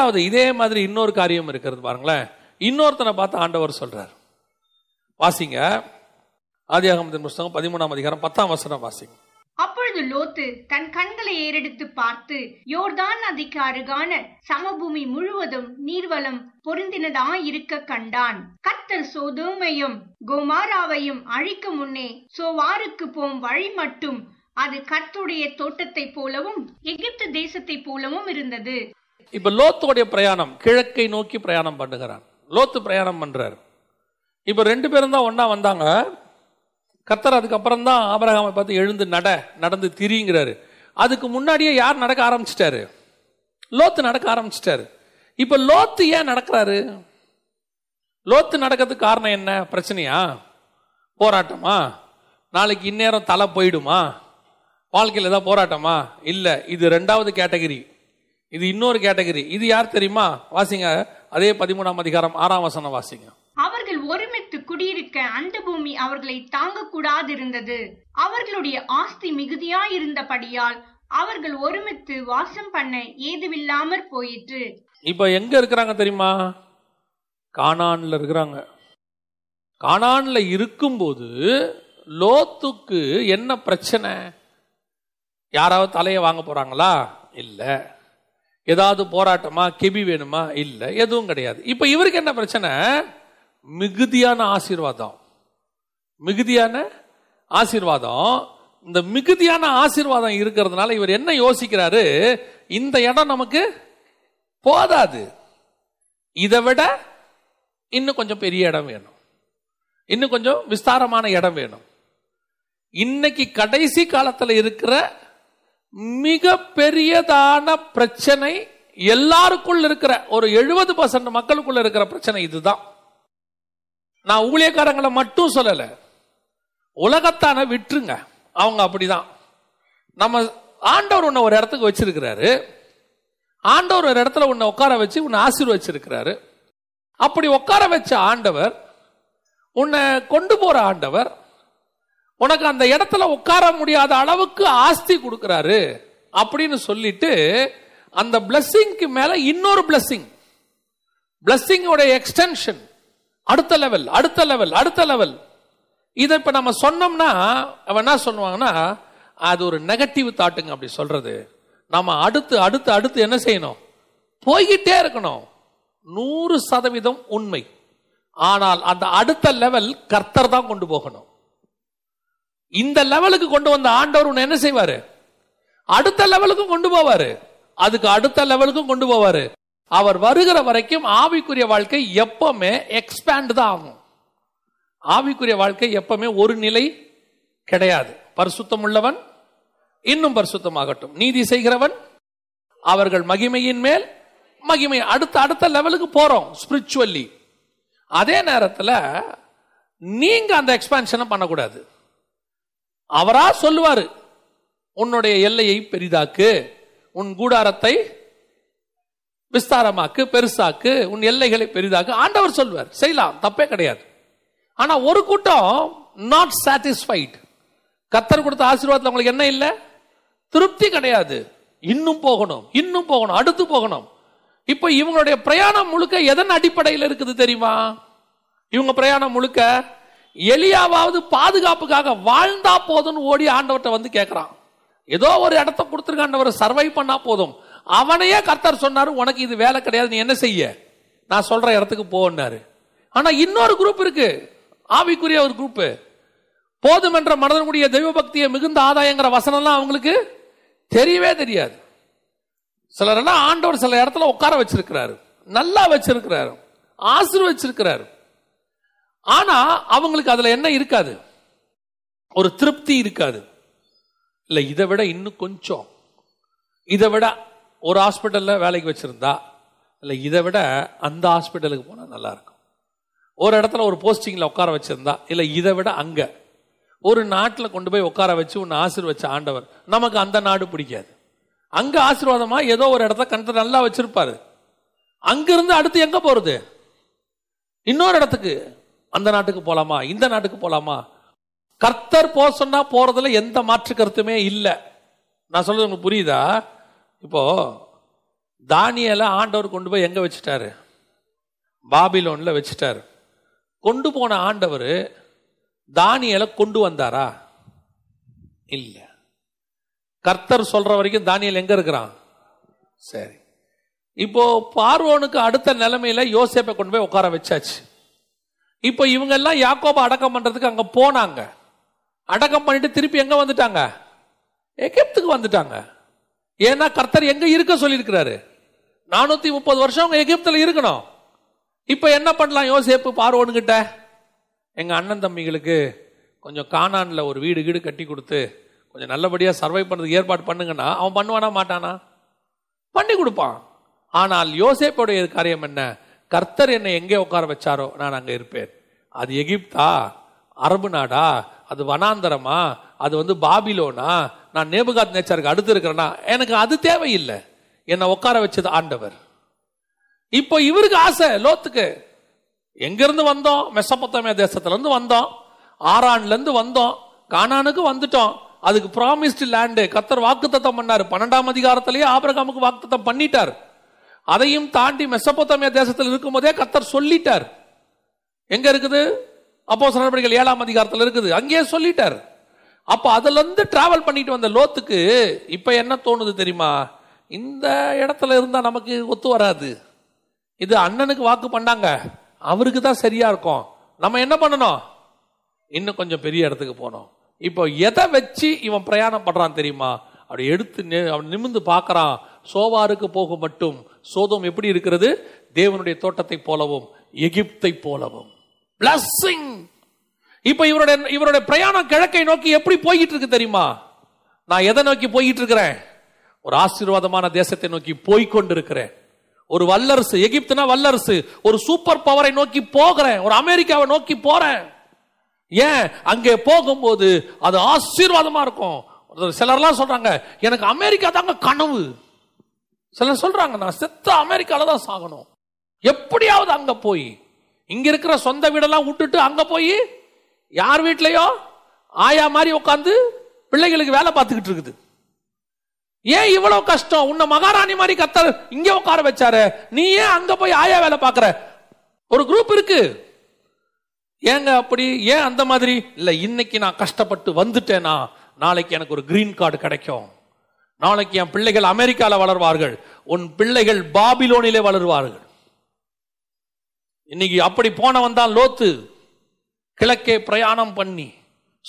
ரெண்டாவது இதே மாதிரி இன்னொரு காரியம் இருக்கிறது பாருங்களேன். இன்னொருத்தனை பார்த்து ஆண்டவர் சொல்றார். வாசிங்க ஆதியாகமத்தின் புத்தகம் 13ஆம் அதிகாரம் 10ஆம் வசனம் வாசிங்க. அப்பொழுது லோத்து தன் கண்களை ஏறெடுத்து பார்த்து யோர்தான் நதிக்கு அருகான சமபூமி முழுவதும் நீர்வளம் பொருந்தினதாய் இருக்க கண்டான். கர்த்தர் சோதோமையும் கோமாராவையும் அழிக்க முன்னே சோவாருக்கு போம் வழி மட்டும் அது கர்த்தருடைய தோட்டத்தை போலவும் எகிப்து தேசத்தை போலவும் இருந்தது. இப்ப லோத்தோடைய பிரயாணம் கிழக்கை நோக்கி பிரயாணம் பண்ணுகிறான். லோத்து பிரயாணம் பண்றாரு. இப்ப ரெண்டு பேரும் தான் ஒன்னா வந்தாங்க. கர்த்தர் அதுக்கப்புறம் தான் ஆபிரகாமை பார்த்து எழுந்து நடந்து திரிங்கிறாரு. அதுக்கு முன்னாடியே யார் நடக்க ஆரம்பிச்சிட்டாரு? லோத்து நடக்க ஆரம்பிச்சிட்டாரு. இப்ப லோத்து ஏன் நடக்கிறாரு? லோத்து நடக்கிறதுக்கு காரணம் என்ன? பிரச்சனையா? போராட்டமா? நாளைக்கு இந்நேரம் தலை போயிடுமா? வாழ்க்கையில் ஏதாவது போராட்டமா? இல்லை, இது ரெண்டாவது கேட்டகரி, இது இன்னொரு கேட்டகரி. இது யார் தெரியுமா? வாசிங்க அதே 13ஆம் அதிகாரம் 6ஆம் வசனம் வாசிங்க. அவர்கள் ஒருமித்து குடியிருக்க அந்த பூமி அவர்களை தாங்க கூடாதிருந்தது. அவர்களுடைய ஆஸ்தி மிகுதியாயிருந்தபடியால் அவர்கள் ஒருமித்து வாசம் பண்ண ஏதுவில்லாமற் போயிற்று. இப்ப எங்க இருக்கிறாங்க தெரியுமா? கானான்ல இருக்கிறாங்க. கானான்ல இருக்கும்போது லோத்துக்கு என்ன பிரச்சனை? யாராவது தலையை வாங்க போறாங்களா? இல்ல. ஏதாவது போராட்டமா? கெபி வேணுமா? இல்ல, எதுவும் கிடையாது. இப்ப இவருக்கு என்ன பிரச்சனை? மிகுதியான ஆசீர்வாதம். மிகுதியான ஆசீர்வாதம். இந்த மிகுதியான ஆசீர்வாதம் இருக்கிறதுனால இவர் என்ன யோசிக்கிறாரு? இந்த இடம் நமக்கு போதாது, இதை விட இன்னும் கொஞ்சம் பெரிய இடம் வேணும், இன்னும் கொஞ்சம் விஸ்தாரமான இடம் வேணும். இன்னைக்கு கடைசி காலத்தில் இருக்கிற மிக பெரியதான பிரச்சனை, எல்லாருக்குள்ள இருக்கிற ஒரு 70% மக்களுக்குள்ள இருக்கிற பிரச்சனை இதுதான். நான் ஊழியக்காரங்களை மட்டும் சொல்லல, உலகத்தான விட்டுருங்க, அவங்க அப்படிதான். நம்ம ஆண்டவர் உன்னை ஒரு இடத்துக்கு வச்சிருக்கிறாரு, ஆண்டவர் ஒரு இடத்துல உன்னை உட்கார வச்சு உன்னை ஆசீர்வச்சிருக்கிறாரு. அப்படி உட்கார வச்ச ஆண்டவர், உன்னை கொண்டு போற ஆண்டவர், உனக்கு அந்த இடத்துல உட்கார முடியாத அளவுக்கு ஆஸ்தி கொடுக்கிறாரு அப்படின்னு சொல்லிட்டு அந்த பிளஸ்ஸிங்க்கு மேல இன்னொரு பிளஸ்ஸிங், பிளஸ்ஸிங்கோட எக்ஸ்டென்ஷன், அடுத்த லெவல், அடுத்த லெவல், அடுத்த லெவல். இதை இப்ப நம்ம சொன்னோம்னா அவன் என்ன சொல்லுவாங்கன்னா, அது ஒரு நெகட்டிவ் தாட்டுங்க. அப்படி சொல்றது நம்ம அடுத்து அடுத்து அடுத்து என்ன செய்யணும்? போய்கிட்டே இருக்கணும். 100% உண்மை. ஆனால் அந்த அடுத்த லெவல் கர்த்தர் தான் கொண்டு போகணும். இந்த லெவலுக்கு கொண்டு வந்த ஆண்டவர் உன்னை என்ன செய்வாரு? அடுத்த லெவலுக்கும் கொண்டு போவாரு, அதுக்கு அடுத்த லெவலுக்கும் கொண்டு போவாரு. அவர் வருகிற வரைக்கும் ஆவிக்குரிய வாழ்க்கை எப்பவுமே எக்ஸ்பேண்ட் தான் ஆகும். ஆவிக்குரிய வாழ்க்கை எப்பவுமே ஒரு நிலை கிடையாது. பரிசுத்தம் உள்ளவன் இன்னும் பரிசுத்தமாகட்டும், நீதி செய்கிறவன் அவர்கள் மகிமையின் மேல் மகிமை. அடுத்த அடுத்த லெவலுக்கு போறோம் ஸ்பிரிச்சுவல்லி. அதே நேரத்தில் நீங்க அந்த எக்ஸ்பேன்ஷனை பண்ணக்கூடாது. அவரா சொல்லுவாரு, உன்னுடைய எல்லையை பெரிதாக்கு, உன் கூடாரத்தை விஸ்தாரமாக்கு, பெருசாக்கு, உன் எல்லைகளை பெரிதாக்கு. ஆண்டவர் சொல்வார், செய்யலாம், தப்பே கிடையாது. ஆனா ஒரு கூட்டம் நாட் சாட்டிஸ்ஃபைட், கர்த்தர் கொடுத்த ஆசீர்வாதத்துல உங்களுக்கு என்ன இல்லை? திருப்தி கிடையாது. இன்னும் போகணும், இன்னும் போகணும், அடுத்து போகணும். இப்ப இவங்களுடைய பிரயாணம் முழுக்க எதன் அடிப்படையில் இருக்குது தெரியுமா? இவங்க பிரயாணம் முழுக்க எலியாவாவது பாதுகாப்புக்காக வாழ்ந்தா போதும்னு ஓடி ஆண்டவர்கிட்ட வந்து கேட்கிறான். ஏதோ ஒரு இடத்த கொடுத்துருக்க ஆண்டவர், சர்வை பண்ணா போதும். அவனையே கர்த்தர் சொன்னாரு, உனக்கு இது வேலை கிடையாது, நீ என்ன செய்ய? நான் சொல்ற இடத்துக்கு போனாரு. ஆனா இன்னொரு குரூப் இருக்கு, ஆவிக்குரிய ஒரு குரூப். போதும் என்ற மனதனுடைய தெய்வ பக்தியை மிகுந்த ஆதாயங்கிற வசனம்லாம் அவங்களுக்கு தெரியவே தெரியாது. சிலரெல்லாம் ஆண்டவர் சில இடத்துல உட்கார வச்சிருக்கிறாரு, நல்லா வச்சிருக்கிறாரு, ஆசீர்வச்சிருக்கிறாரு. ஆனா அவங்களுக்கு அதுல என்ன இருக்காது? ஒரு திருப்தி இருக்காது. இல்ல, இதை விட இன்னும் கொஞ்சம், இதை விட ஒரு ஹாஸ்பிட்டலில் வேலைக்கு வச்சுருந்தா, இல்லை இதை விட அந்த ஹாஸ்பிட்டலுக்கு போனால் நல்லாயிருக்கும். ஒரு இடத்துல ஒரு போஸ்டிங்கில் உட்கார வச்சுருந்தா, இல்லை இதை விட அங்கே ஒரு நாட்டில் கொண்டு போய் உட்கார வச்சு உன்னை ஆசீர்வச்ச ஆண்டவர், நமக்கு அந்த நாடு பிடிக்காது. அங்கே ஆசீர்வாதமாக ஏதோ ஒரு இடத்த கணத்தில் நல்லா வச்சுருப்பாரு. அங்கேருந்து அடுத்து எங்கே போகிறது? இன்னொரு இடத்துக்கு. அந்த நாட்டுக்கு போகலாமா, இந்த நாட்டுக்கு போகலாமா? கர்த்தர் போக சொன்னால் போகிறதுல எந்த மாற்று கருத்துமே இல்லை. நான் சொல்கிறது உங்களுக்கு புரியுதா? இப்போ தானியேலை ஆண்டவர் கொண்டு போய் எங்கே வச்சுட்டாரு? பாபிலோனில் வச்சுட்டாரு. கொண்டு போன ஆண்டவர் தானியேலை கொண்டு வந்தாரா? இல்லை. கர்த்தர் சொல்ற வரைக்கும் தானியேல் எங்கே இருக்கிறான்? சரி. இப்போ பார்வோனுக்கு அடுத்த நிலைமையில யோசேப்பை கொண்டு போய் உட்கார வச்சாச்சு. இப்போ இவங்க எல்லாம் யாக்கோபை அடக்கம் பண்றதுக்கு அங்கே போனாங்க. அடக்கம் பண்ணிட்டு திருப்பி எங்கே வந்துட்டாங்க? எகிப்துக்கு வந்துட்டாங்க. ஏன்னா கர்த்தர் எங்க இருக்க சொல்லியிருக்கிறாரு? 430 வருஷம் அவங்க எகிப்தில் இருக்கணும். இப்போ என்ன பண்ணலாம்? யோசேப்பு பார்வோனுக்கிட்ட, எங்கள் அண்ணன் தம்பிகளுக்கு கொஞ்சம் கானானில் ஒரு வீடு கீடு கட்டி கொடுத்து கொஞ்சம் நல்லபடியாக சர்வை பண்ணுறதுக்கு ஏற்பாடு பண்ணுங்கன்னா அவன் பண்ணுவானா மாட்டானா? பண்ணி கொடுப்பான். ஆனால் யோசேப்போடைய காரியம் என்ன? கர்த்தர் என்னை எங்கே உட்கார வச்சாரோ நான் அங்கே இருப்பேன். அது எகிப்தா, அரபு நாடா, அது வனாந்தரமா, அது பாபிலோனா, நான் நேபுகாத் நேச்சாருக்கு அடுத்து இருக்கிறேன்னா எனக்கு அது தேவையில்லை. என்னை உட்கார வச்சது ஆண்டவர். இப்போ இவருக்கு ஆசை, லோத்துக்கு எங்கிருந்து வந்தோம்? மெசபொத்தேமியா தேசத்திலேருந்து வந்தோம், ஆரான்லேருந்து வந்தோம், கானானுக்கு வந்துட்டோம், அதுக்கு ப்ராமிஸ்டு லேண்டு கர்த்தர் வாக்குத்தத்தம் பண்ணார். 12ஆம் அதிகாரத்திலேயே ஆபிரகாமுக்கு வாக்குத்தத்தம் பண்ணிட்டார். அதையும் தாண்டி மெசபொத்தேமியா தேசத்தில் இருக்கும் போதே கர்த்தர் சொல்லிட்டார். எங்க இருக்குது? அப்போஸ்தலர் நடபடிகள் 7ஆம் அதிகாரத்தில் இருக்குது, அங்கேயே சொல்லிட்டார். அப்போ அதிலிருந்து டிராவல் பண்ணிட்டு வந்த லோத்துக்கு இப்போ என்ன தோணுது தெரியுமா? இந்த இடத்துல இருந்தால் நமக்கு ஒத்து வராது. இது அண்ணனுக்கு வாக்கு பண்ணாங்க, அவருக்கு தான் சரியா இருக்கும். நம்ம என்ன பண்ணணும்? இன்னும் கொஞ்சம் பெரிய இடத்துக்கு போனோம். இப்போ எதை வச்சு இவன் பிரயாணம் பண்றான் தெரியுமா? அப்படி எடுத்து அவன் நிமிர்ந்து பார்க்கறான். சோவாருக்கு போக மட்டும் சோதோம் எப்படி இருக்கிறது? தேவனுடைய தோட்டத்தை போலவும் எகிப்தை போலவும். பிளஸிங். இப்ப இவருடைய பிரயாணம் கிழக்கை நோக்கி எப்படி போய்கிட்டு இருக்கு தெரியுமா? நான் எதை நோக்கி போய்கிட்டு இருக்கிறேன்? ஒரு ஆசீர்வாதமான தேசத்தை நோக்கி போய்கொண்டிருக்கிறேன். ஒரு வல்லரசு, எகிப்துனா வல்லரசு, ஒரு சூப்பர் பவரை நோக்கி போகிறேன். ஒரு அமெரிக்காவை நோக்கி போறேன். ஏன்? அங்கே போகும்போது அது ஆசீர்வாதமா இருக்கும். சிலர்லாம் சொல்றாங்க எனக்கு அமெரிக்கா தாங்க கனவு. சிலர் சொல்றாங்க நான் செத்த அமெரிக்கால தான் சாகணும், எப்படியாவது அங்க போய் இங்க இருக்கிற சொந்த வீடெல்லாம் விட்டுட்டு அங்க போய் யார் வீட்லயோ ஆயா மாதிரி உட்காந்து பிள்ளைகளுக்கு வேலை பார்த்துக்கிட்டு இருக்குது. ஏன் இவ்வளவு கஷ்டம்? உன்னை மகாராணி மாதிரி கர்த்தர் இங்க உட்கார வச்சாரு, நீ ஏன் அங்க போய் ஆயா வேலை பார்க்கற? ஒரு குரூப் இருக்கு. ஏங்க அப்படி? ஏன் அந்த மாதிரி இல்ல, இன்னைக்கு நான் கஷ்டப்பட்டு வந்துட்டேனா நாளைக்கு எனக்கு ஒரு கிரீன் கார்டு கிடைக்கும், நாளைக்கு என் பிள்ளைகள் அமெரிக்கால வளர்வார்கள், உன் பிள்ளைகள் பாபிலோனிலே வளர்வார்கள். இன்னைக்கு அப்படி போனவன் தான் லோத்து. கிழக்கே பிரயாணம் பண்ணி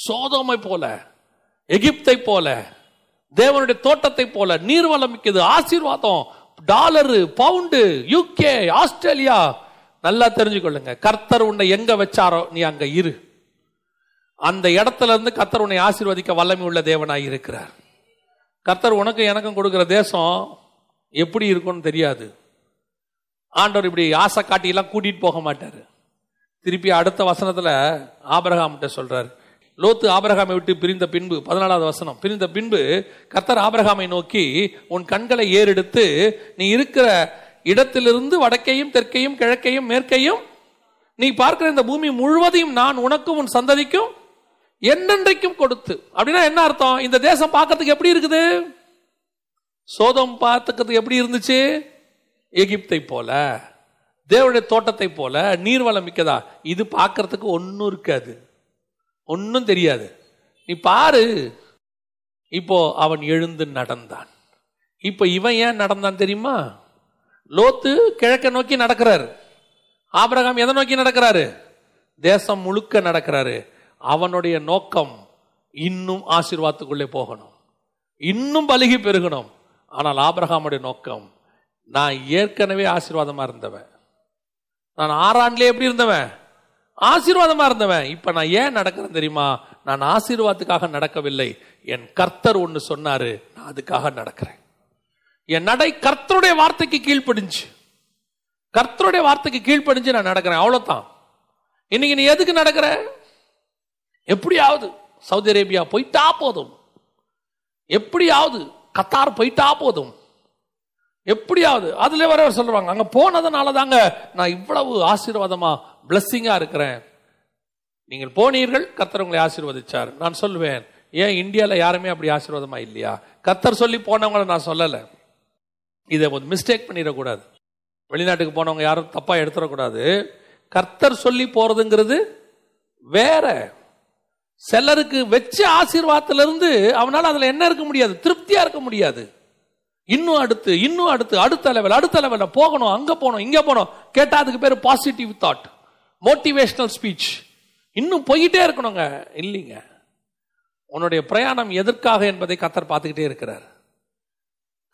சோதோமை போல, எகிப்தை போல, தேவனுடைய தோட்டத்தை போல, நீர்வளம் மிக்கது, ஆசீர்வாதம், டாலரு, பவுண்டு, யூகே, ஆஸ்திரேலியா. நல்லா தெரிஞ்சுக்கொள்ளுங்க, கர்த்தர் உன்னை எங்க வச்சாரோ நீ அங்க இரு. அந்த இடத்துல இருந்து கர்த்தர் உன்னை ஆசீர்வதிக்க வல்லமை உள்ள தேவனாய் இருக்கிறார். கர்த்தர் உனக்கு எனக்கும் கொடுக்குற தேசம் எப்படி இருக்கும்னு தெரியாது. ஆண்டவர் இப்படி ஆசை காட்டியெல்லாம் கூட்டிட்டு போக மாட்டார். திருப்பி அடுத்த வசனத்தில் ஆபிரகாம்கிட்ட சொல்றார். லோத்து ஆபிரகாமை விட்டு பிரிந்த பின்பு, 14ஆவது வசனம், பிரிந்த பின்பு கர்த்தர் ஆபிரகாமை நோக்கி, உன் கண்களை ஏறெடுத்து நீ இருக்கிற இடத்திலிருந்து வடக்கையும் தெற்கையும் கிழக்கையும் மேற்கையும் நீ பார்க்கிற இந்த பூமி முழுவதையும் நான் உனக்கும் உன் சந்ததிக்கும் என்னென்றைக்கும் கொடுத்து. அப்படின்னா என்ன அர்த்தம்? இந்த தேசம் பார்க்கறதுக்கு எப்படி இருக்குது? சோதோம் பார்த்துக்கிறதுக்கு எப்படி இருந்துச்சு? எகிப்தை போல, தேவனுடைய தோட்டத்தை போல, நீர்வளம் மிக்கதா. இது பார்க்கறதுக்கு ஒன்றும் இருக்காது, ஒன்றும் தெரியாது. நீ பாரு. இப்போ அவன் எழுந்து நடந்தான். இப்போ இவன் ஏன் நடந்தான் தெரியுமா? லோத்து கிழக்க நோக்கி நடக்கிறாரு, ஆபிரகாம் எதை நோக்கி நடக்கிறாரு? தேசம் முழுக்க நடக்கிறாரு. அவனுடைய நோக்கம் இன்னும் ஆசீர்வாதத்துக்குள்ளே போகணும், இன்னும் பலகி பெருகணும். ஆனால் ஆபிரகாமுடைய நோக்கம், நான் ஏற்கனவே ஆசீர்வாதமா இருந்தவன், நான் ஆறாண்டிலே எப்படி இருந்தவன்? ஆசீர்வாதமா இருந்தவன். இப்ப நான் ஏன் நடக்கிறேன் தெரியுமா? நான் ஆசீர்வாதத்துக்காக நடக்கவில்லை, என் கர்த்தர் ஒன்னு சொன்னாரு, நான் அதுக்காக நடக்கிறேன். என் நடை கர்த்தருடைய வார்த்தைக்கு கீழ்ப்படிஞ்சு, கர்த்தருடைய வார்த்தைக்கு கீழ்ப்படிஞ்சு நான் நடக்கிறேன், அவ்வளவுதான். இன்னைக்கு நீ எதுக்கு நடக்கிற? எப்படியாவது சவுதி அரேபியா போயிட்டா போதும், எப்படியாவது கத்தார் போயிட்டா போதும், எப்படியாவது. அதுல வர சொல்லுவாங்க அங்க போனதுனால தாங்க நான் இவ்வளவு ஆசீர்வாதமா பிளஸ்ஸிங்கா இருக்கிறேன். நீங்கள் போனீர்கள், கர்த்தர் உங்களை ஆசீர்வதிச்சார். நான் சொல்லுவேன், ஏன் இந்தியாவில் யாருமே அப்படி ஆசீர்வாதமா இல்லையா? கர்த்தர் சொல்லி போனவங்களை நான் சொல்லலை. இதை கொஞ்சம் மிஸ்டேக் பண்ணிடக்கூடாது. வெளிநாட்டுக்கு போனவங்க யாரும் தப்பாக எடுத்துடக்கூடாது. கர்த்தர் சொல்லி போகிறதுங்கிறது வேற. சிலருக்கு வச்ச ஆசீர்வாதத்திலிருந்து அவனால் அதில் என்ன இருக்க முடியாது, திருப்தியாக இருக்க முடியாது. இன்னும் அடுத்து அடுத்த லெவலில் போகணும், அங்கே போகணும், இங்கே போகணும். கேட்டால் அதுக்கு பேர் பாசிட்டிவ் தாட், மோட்டிவேஷ்னல் ஸ்பீச். இன்னும் போய்கிட்டே இருக்கணுங்க. இல்லைங்க, உன்னுடைய பிரயாணம் எதற்காக என்பதை கர்த்தர் பார்த்துக்கிட்டே இருக்கிறார்.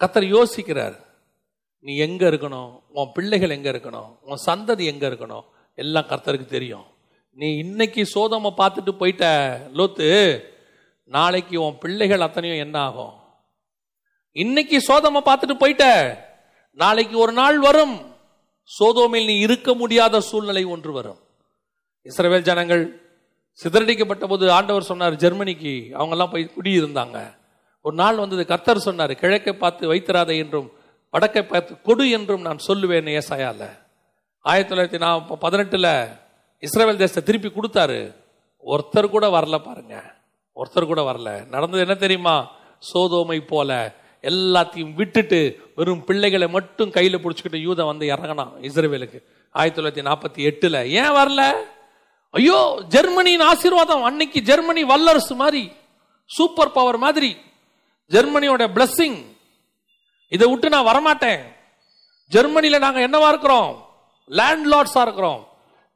கர்த்தர் யோசிக்கிறார், நீ எங்கே இருக்கணும், உன் பிள்ளைகள் எங்கே இருக்கணும், உன் சந்ததி எங்கே இருக்கணும், எல்லாம் கர்த்தருக்கு தெரியும். நீ இன்னைக்கு சோதோமை பார்த்துட்டு போயிட்ட லோத்து, நாளைக்கு உன் பிள்ளைகள் அத்தனையும் என்ன ஆகும்? இன்னைக்கு சோதோமை பார்த்துட்டு போயிட்ட, நாளைக்கு ஒரு நாள் வரும், சோதோமில் நீ இருக்க முடியாத சூழ்நிலை ஒன்று வரும். இஸ்ரவேல் ஜனங்கள் சிதறடிக்கப்பட்ட போது ஆண்டவர் சொன்னார், ஜெர்மனிக்கு அவங்கெல்லாம் போய் குடியிருந்தாங்க. ஒரு நாள் வந்தது, கர்த்தர் சொன்னார், கிழக்கை பார்த்து வைத்திராதே என்றும் வடக்கை பார்த்து கொடு என்றும் நான் சொல்லுவேன். ஏசாயால 1918 இஸ்ரவேல் தேசத்தை திருப்பி கொடுத்தாரு. ஒருத்தர் கூட வரல. நடந்தது என்ன தெரியுமா? சோதோமை போல எல்லாத்தையும் விட்டுட்டு வெறும் பிள்ளைகளை மட்டும் கையில் பிடிச்சிக்கிட்டு யூதா வந்து இறங்கணும் இஸ்ரவேலுக்கு 1948. ஏன் வரல? ஐயோ, ஜெர்மனியின் ஆசீர்வாதம். அன்னைக்கு ஜெர்மனி வல்லரசு மாதிரி, சூப்பர் பவர் மாதிரி, ஜெர்மனியோட பிளஸ்ஸிங். இதை விட்டு நான் வரமாட்டேன். ஜெர்மனியில் நாங்கள் என்னவா இருக்கிறோம்? லேண்ட்லார்ட்ஸா இருக்கிறோம்.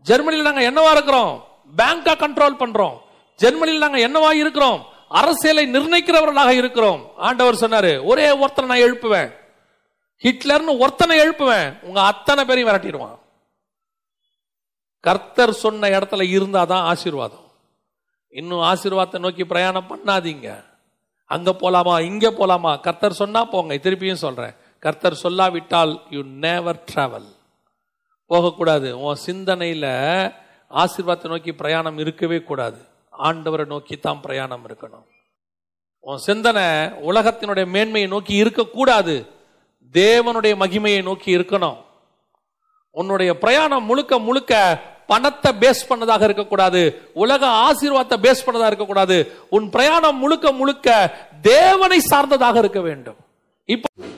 ஜெர்மனியில் நாங்கள் என்னவா இருக்கிறோம்? பேங்கை கண்ட்ரோல் பண்றோம். ஜெர்மனியில் நாங்கள் என்னவா இருக்கிறோம்? அரசியலை நிர்ணயிக்கிறவர்களாக இருக்கிறோம். ஆண்டவர் சொன்னாரு, ஒரே ஒருத்தனை நான் எழுப்புவேன், ஹிட்லர்னு ஒருத்தனை எழுப்புவேன், உங்க அத்தனை பேரையும் விரட்டிடுவான். கர்த்தர் சொன்ன இடத்துல இருந்தாதான் ஆசீர்வாதம். இன்னும் ஆசீர்வாதத்தை நோக்கி பிரயாணம் பண்ணாதீங்க. அங்க போலாமா, இங்க போலாமா? கர்த்தர் சொன்னா போங்க. திருப்பியும் சொல்றேன், கர்த்தர் சொல்லாவிட்டால் யூ நேவர் டிராவல். போகக்கூடாது. உன் சிந்தனையில ஆசீர்வாதத்தை நோக்கி பிரயாணம் இருக்கவே கூடாது. ஆண்டவரை நோக்கி தான் பிரயாணம் இருக்கணும். உன் சிந்தனை உலகத்தினுடைய மேன்மையை நோக்கி இருக்கக்கூடாது, தேவனுடைய மகிமையை நோக்கி இருக்கணும். உன்னுடைய பிரயாணம் முழுக்க முழுக்க பணத்தை பேஸ் பண்ணதாக இருக்கக்கூடாது, உலக ஆசீர்வாதத்தை பேஸ் பண்ணதாக இருக்கக்கூடாது. உன் பிரயாணம் முழுக்க முழுக்க தேவனை சார்ந்ததாக இருக்க வேண்டும். இப்போ